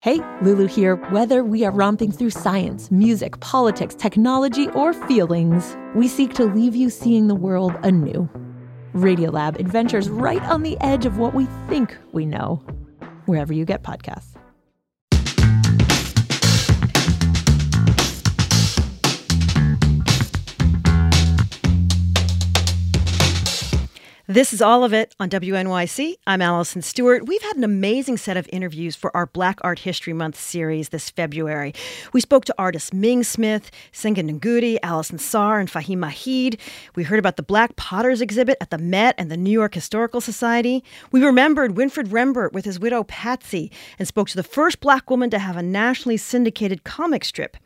Hey, Lulu here. Whether we are romping through science, music, politics, technology, or feelings, we seek to leave you seeing the world anew. Radiolab adventures right on the edge of what we think we know, wherever you get podcasts. This is All of It on WNYC. I'm Allison Stewart. We've had an amazing set of interviews for our Black Art History Month series this February. We spoke to artists Ming Smith, Senga Nengudi, Alison Saar, and Fahim Mahid. We heard about the Black Potters exhibit at the Met and the New York Historical Society. We remembered Winfred Rembert with his widow Patsy and spoke to the first Black woman to have a nationally syndicated comic strip.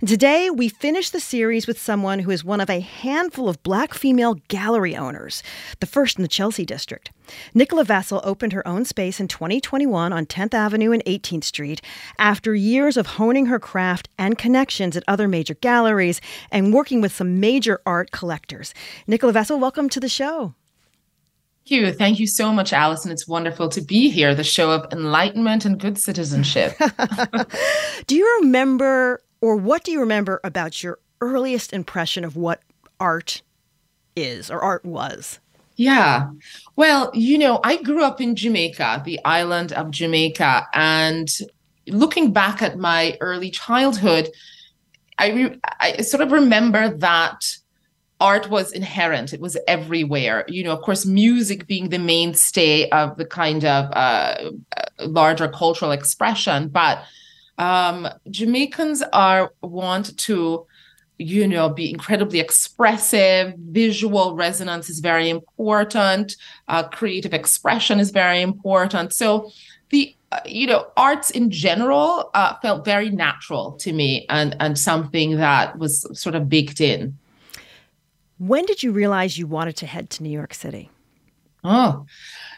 And today, we finish the series with someone who is one of a handful of Black female gallery owners, the first in the Chelsea district. Nicola Vassell opened her own space in 2021 on 10th Avenue and 18th Street after years of honing her craft and connections at other major galleries and working with some major art collectors. Nicola Vassell, welcome to the show. Thank you. Thank you so much, Allison. It's wonderful to be here, the show of enlightenment and good citizenship. Do you remember... or what do you remember about your earliest impression of what art is or art was? Yeah. Well, you know, I grew up in Jamaica, the island of Jamaica. And looking back at my early childhood, I sort of remember that art was inherent. It was everywhere. You know, of course, music being the mainstay of the kind of larger cultural expression. But Jamaicans are want to, you know, be incredibly expressive. Visual resonance is very important. Creative expression is very important. So the, you know, arts in general felt very natural to me and something that was sort of baked in. When did you realize you wanted to head to New York City? Oh,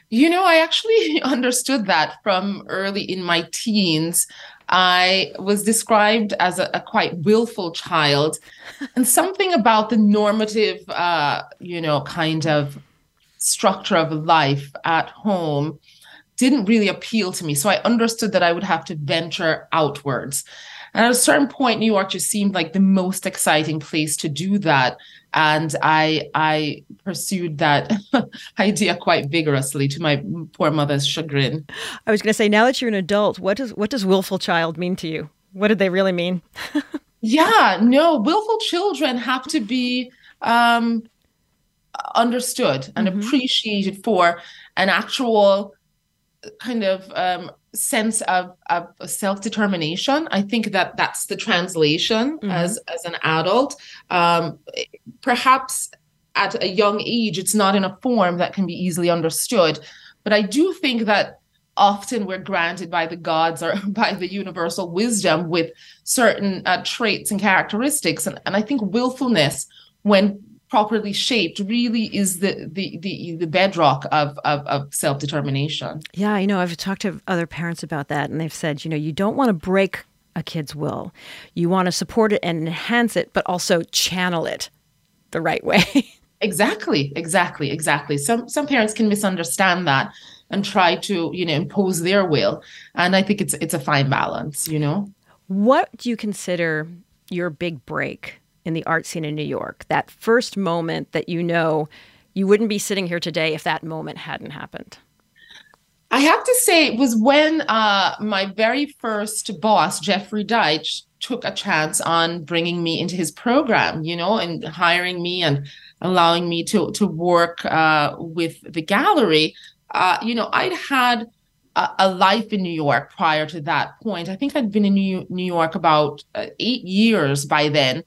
you know, I actually understood that from early in my teens. I was described as a quite willful child, and something about the normative, you know, kind of structure of life at home didn't really appeal to me. So I understood that I would have to venture outwards. And at a certain point, New York just seemed like the most exciting place to do that. And I pursued that idea quite vigorously, to my poor mother's chagrin. I was going to say, now that you're an adult, what does willful child mean to you? What did they really mean? Yeah, no, willful children have to be understood and appreciated for an actual kind of sense of self-determination. I think that that's the translation as an adult. Perhaps at a young age, it's not in a form that can be easily understood. But I do think that often we're granted by the gods or by the universal wisdom with certain traits and characteristics. And I think willfulness, when properly shaped, really is the bedrock of self-determination. Yeah, you know, I've talked to other parents about that, and they've said, you know, you don't want to break a kid's will. You want to support it and enhance it, but also channel it the right way. Exactly. Some parents can misunderstand that and try to, you know, impose their will. And I think it's a fine balance, you know. What do you consider your big break in the art scene in New York, that first moment that you know you wouldn't be sitting here today if that moment hadn't happened? I have to say it was when my very first boss, Jeffrey Deitch, took a chance on bringing me into his program, you know, and hiring me and allowing me to work with the gallery. you know, I'd had a life in New York prior to that point. I think I'd been in New York about 8 years by then.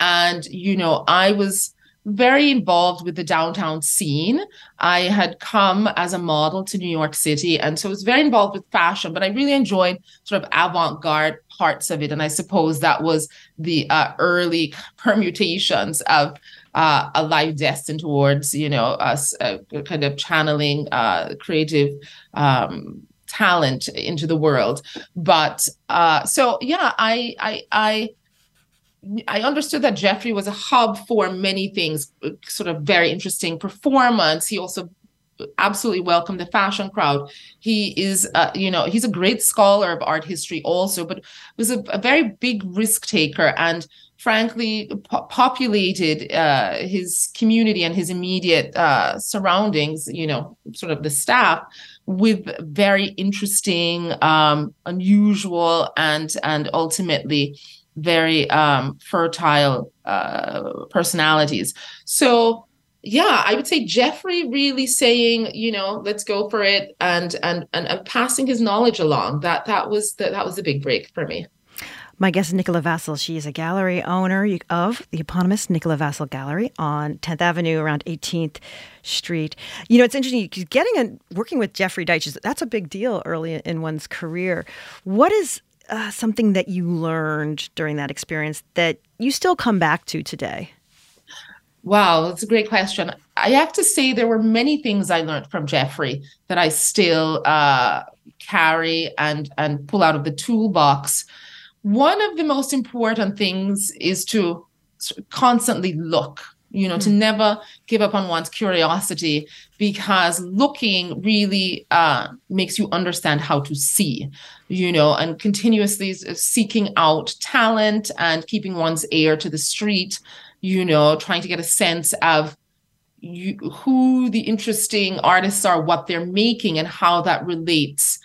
And, you know, I was very involved with the downtown scene. I had come as a model to New York City. And so I was very involved with fashion, but I really enjoyed sort of avant-garde parts of it. And I suppose that was the early permutations of a life destined towards, you know, us kind of channeling creative talent into the world. But so, yeah, I understood that Jeffrey was a hub for many things, sort of very interesting performance. He also absolutely welcomed the fashion crowd. He is, you know, he's a great scholar of art history also, but was a very big risk taker and frankly populated his community and his immediate surroundings, you know, sort of the staff, with very interesting, unusual, and ultimately very fertile personalities. So yeah, I would say Jeffrey really saying, you know, let's go for it, and passing his knowledge along. That was the big break for me. My guest is Nicola Vassell. She is a gallery owner of the eponymous Nicola Vassell Gallery on 10th Avenue around 18th Street. You know, it's interesting, getting and working with Jeffrey Deitch, that's a big deal early in one's career. What is something that you learned during that experience that you still come back to today? Wow, that's a great question. I have to say there were many things I learned from Jeffrey that I still carry and pull out of the toolbox. One of the most important things is to constantly look, you know, to never give up on one's curiosity, because looking really makes you understand how to see, you know, and continuously seeking out talent and keeping one's ear to the street, you know, trying to get a sense of who the interesting artists are, what they're making, and how that relates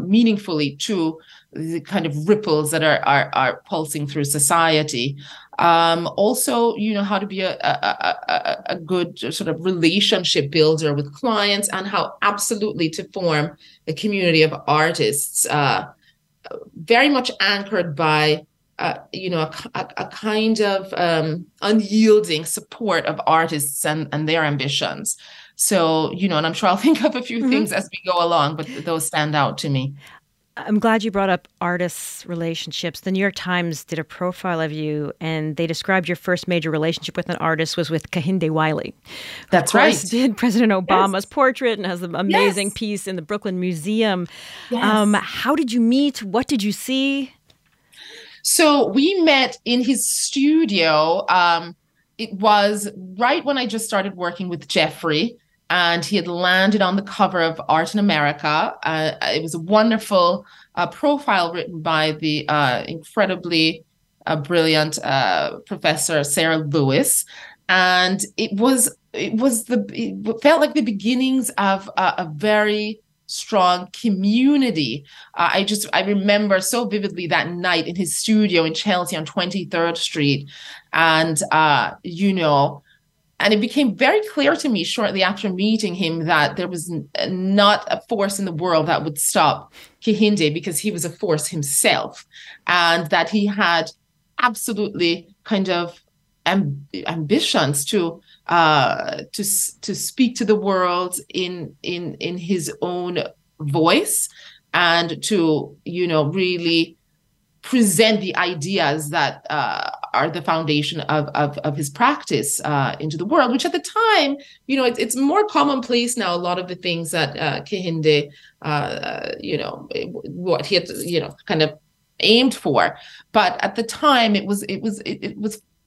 meaningfully to the kind of ripples that are pulsing through society. Also, you know, how to be a good sort of relationship builder with clients, and how absolutely to form a community of artists, very much anchored by, you know, a kind of unyielding support of artists and their ambitions. So, you know, and I'm sure I'll think of a few things as we go along, but those stand out to me. I'm glad you brought up artists' relationships. The New York Times did a profile of you, and they described your first major relationship with an artist was with Kehinde Wiley. That's right. Who did President Obama's portrait and has an amazing piece in the Brooklyn Museum. Yes. How did you meet? What did you see? So we met in his studio. It was right when I just started working with Jeffrey. And he had landed on the cover of Art in America. It was a wonderful profile written by the incredibly brilliant professor Sarah Lewis, and it felt like the beginnings of a very strong community. I remember so vividly that night in his studio in Chelsea on 23rd Street, and you know. And it became very clear to me shortly after meeting him that there was not a force in the world that would stop Kehinde, because he was a force himself, and that he had absolutely kind of ambitions to speak to the world in his own voice, and to, you know, really present the ideas that are the foundation of his practice into the world, which at the time, you know, it's more commonplace now. A lot of the things that Kehinde, you know, what he had, you know, kind of aimed for, but at the time it was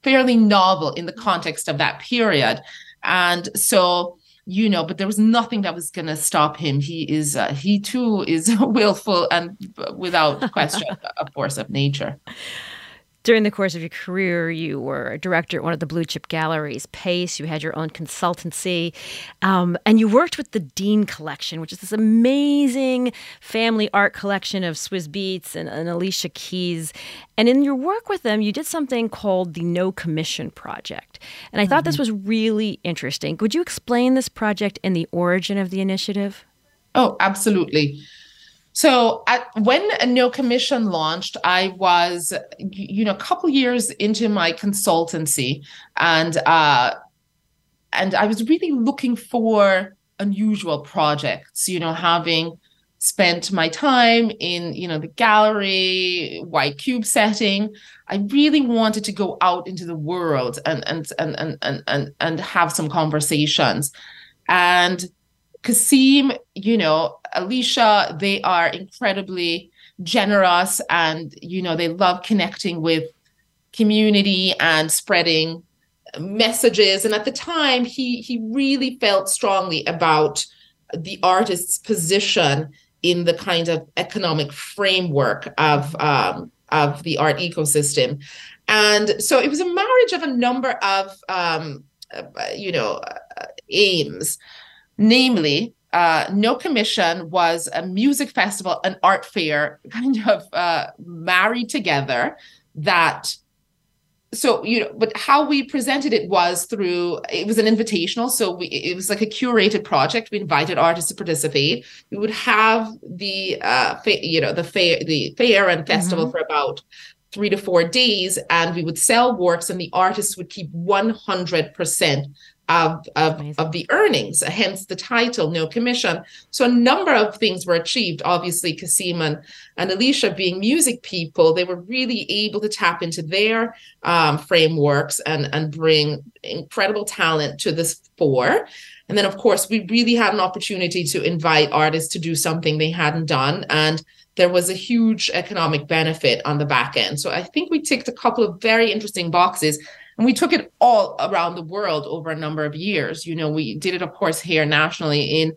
fairly novel in the context of that period, and so. You know, but there was nothing that was going to stop him. He too is willful and without question, a force of nature. During the course of your career, you were a director at one of the blue chip galleries, Pace. You had your own consultancy, and you worked with the Dean Collection, which is this amazing family art collection of Swizz Beats and Alicia Keys. And in your work with them, you did something called the No Commission project. And I thought this was really interesting. Could you explain this project and the origin of the initiative? Oh, absolutely. So when No Commission launched, I was, a couple years into my consultancy, and I was really looking for unusual projects, having spent my time in, the gallery, White Cube setting. I really wanted to go out into the world and have some conversations. And Kasim, Alicia, they are incredibly generous and, they love connecting with community and spreading messages. And at the time, he really felt strongly about the artist's position in the kind of economic framework of the art ecosystem. And so it was a marriage of a number of, aims. Namely, No Commission was a music festival, an art fair, kind of married together. But how we presented it was it was an invitational. It was like a curated project. We invited artists to participate. We would have the fair and festival for about 3 to 4 days, and we would sell works, and the artists would keep 100% of the earnings, hence the title, No Commission. So a number of things were achieved. Obviously, Kasim and Alicia, being music people, they were really able to tap into their frameworks and bring incredible talent to this fore. And then, of course, we really had an opportunity to invite artists to do something they hadn't done. And there was a huge economic benefit on the back end. So I think we ticked a couple of very interesting boxes. And we took it all around the world over a number of years. We did it, of course, here nationally in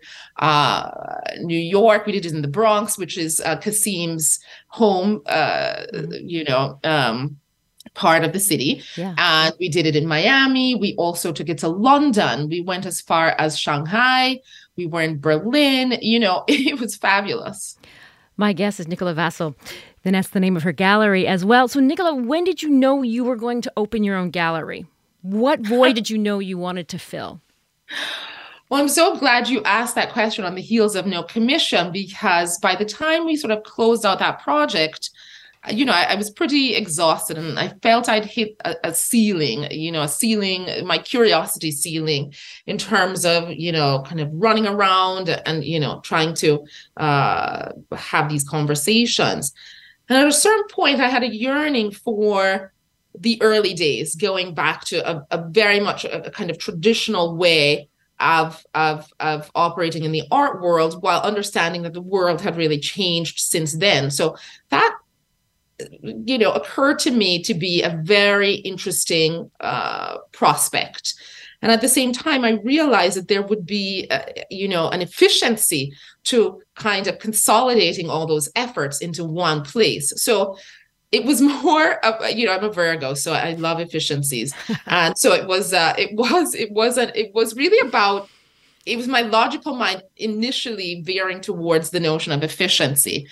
New York. We did it in the Bronx, which is Kasim's home, part of the city. Yeah. And we did it in Miami. We also took it to London. We went as far as Shanghai. We were in Berlin. It was fabulous. My guest is Nicola Vassell. And that's the name of her gallery as well. So, Nicola, when did you know you were going to open your own gallery? What void did you know you wanted to fill? Well, I'm so glad you asked that question on the heels of No Commission, because by the time we sort of closed out that project, I was pretty exhausted, and I felt I'd hit a ceiling, my curiosity ceiling, in terms of, kind of running around and, trying to have these conversations. And at a certain point, I had a yearning for the early days, going back to a very much a kind of traditional way of operating in the art world, while understanding that the world had really changed since then. So that, occurred to me to be a very interesting prospect. And at the same time, I realized that there would be, an efficiency to kind of consolidating all those efforts into one place. So it was more of, I'm a Virgo, so I love efficiencies. And so it was my logical mind initially veering towards the notion of efficiency.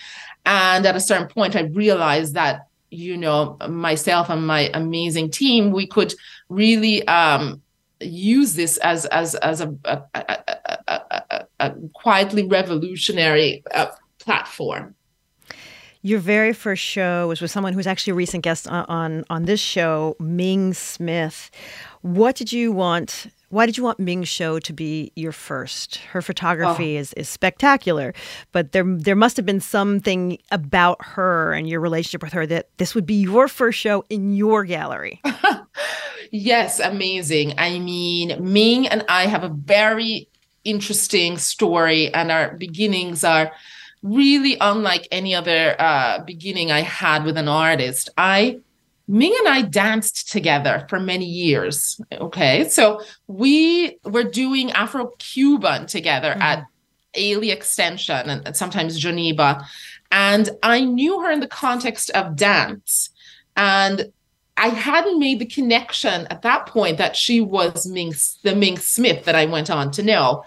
And at a certain point, I realized that, myself and my amazing team, we could really, use this as a quietly revolutionary platform. Your very first show was with someone who's actually a recent guest on this show, Ming Smith. Why did you want Ming's show to be your first? Her photography is spectacular, but there must have been something about her and your relationship with her that this would be your first show in your gallery. Yes, amazing. I mean, Ming and I have a very interesting story, and our beginnings are really unlike any other beginning I had with an artist. Ming and I danced together for many years, okay? So we were doing Afro-Cuban together at Ailey Extension and sometimes Geneva. And I knew her in the context of dance. And I hadn't made the connection at that point that she was the Ming Smith that I went on to know.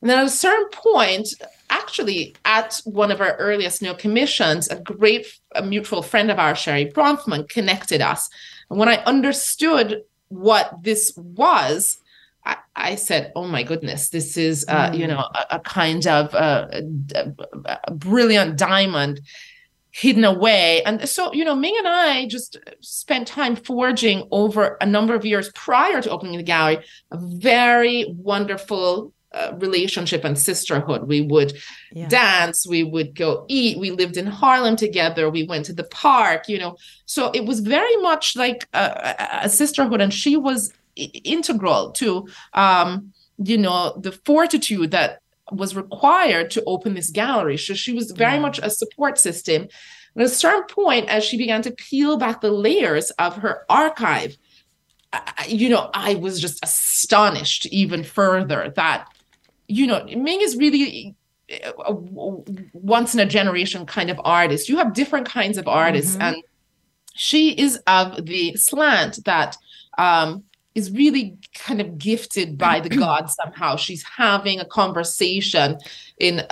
And then at a certain point, actually at one of our earliest No Commissions, a mutual friend of ours, Sherry Bronfman, connected us. And when I understood what this was, I said, oh my goodness, this is, a kind of a brilliant diamond hidden away. And so, Ming and I just spent time forging over a number of years prior to opening the gallery, a very wonderful relationship and sisterhood. We would dance, we would go eat, we lived in Harlem together, we went to the park, So it was very much like a sisterhood, and she was integral to, the fortitude that was required to open this gallery. So she was very much a support system. And at a certain point, as she began to peel back the layers of her archive, I was just astonished even further that, Ming is really a once in a generation kind of artist. You have different kinds of artists, mm-hmm. and she is of the slant that is really kind of gifted by the gods somehow. She's having a conversation in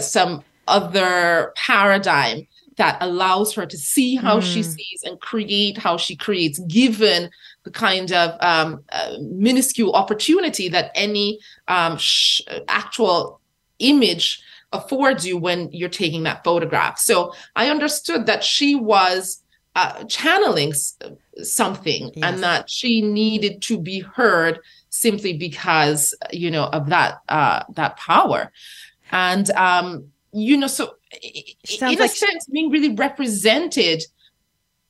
some other paradigm that allows her to see how she sees and create how she creates, given the kind of minuscule opportunity that any actual image affords you when you're taking that photograph. So I understood that she was channeling something, and that she needed to be heard simply because of that power, and so in a sense, Ming really represented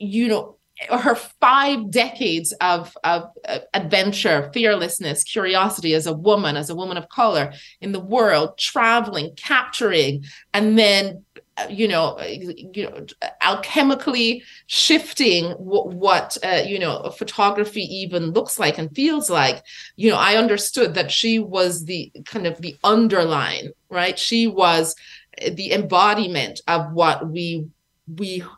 her 5 decades of adventure, fearlessness, curiosity as a woman of color in the world, traveling, capturing, and then alchemically shifting what photography even looks like and feels like. I understood that she was the kind of the underline, right? She was the embodiment of what we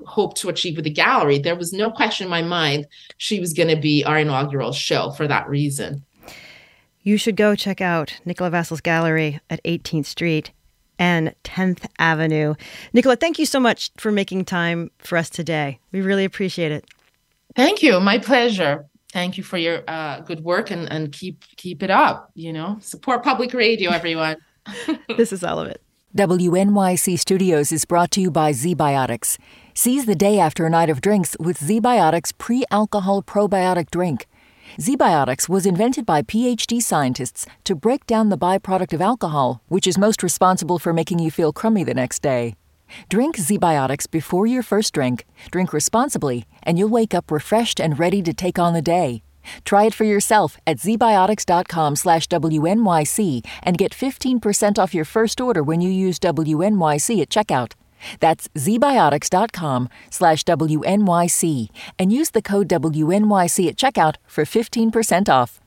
hope to achieve with the gallery. There was no question in my mind she was going to be our inaugural show for that reason. You should go check out Nicola Vassell's gallery at 18th Street and 10th Avenue. Nicola, thank you so much for making time for us today. We really appreciate it. Thank you. My pleasure. Thank you for your good work, and keep it up. Support public radio, everyone. This is all of it. WNYC Studios is brought to you by Z-Biotics. Seize the day after a night of drinks with Z-Biotics pre-alcohol probiotic drink. Z-Biotics was invented by PhD scientists to break down the byproduct of alcohol, which is most responsible for making you feel crummy the next day. Drink Z-Biotics before your first drink. Drink responsibly, and you'll wake up refreshed and ready to take on the day. Try it for yourself at zbiotics.com/WNYC and get 15% off your first order when you use WNYC at checkout. That's zbiotics.com/WNYC and use the code WNYC at checkout for 15% off.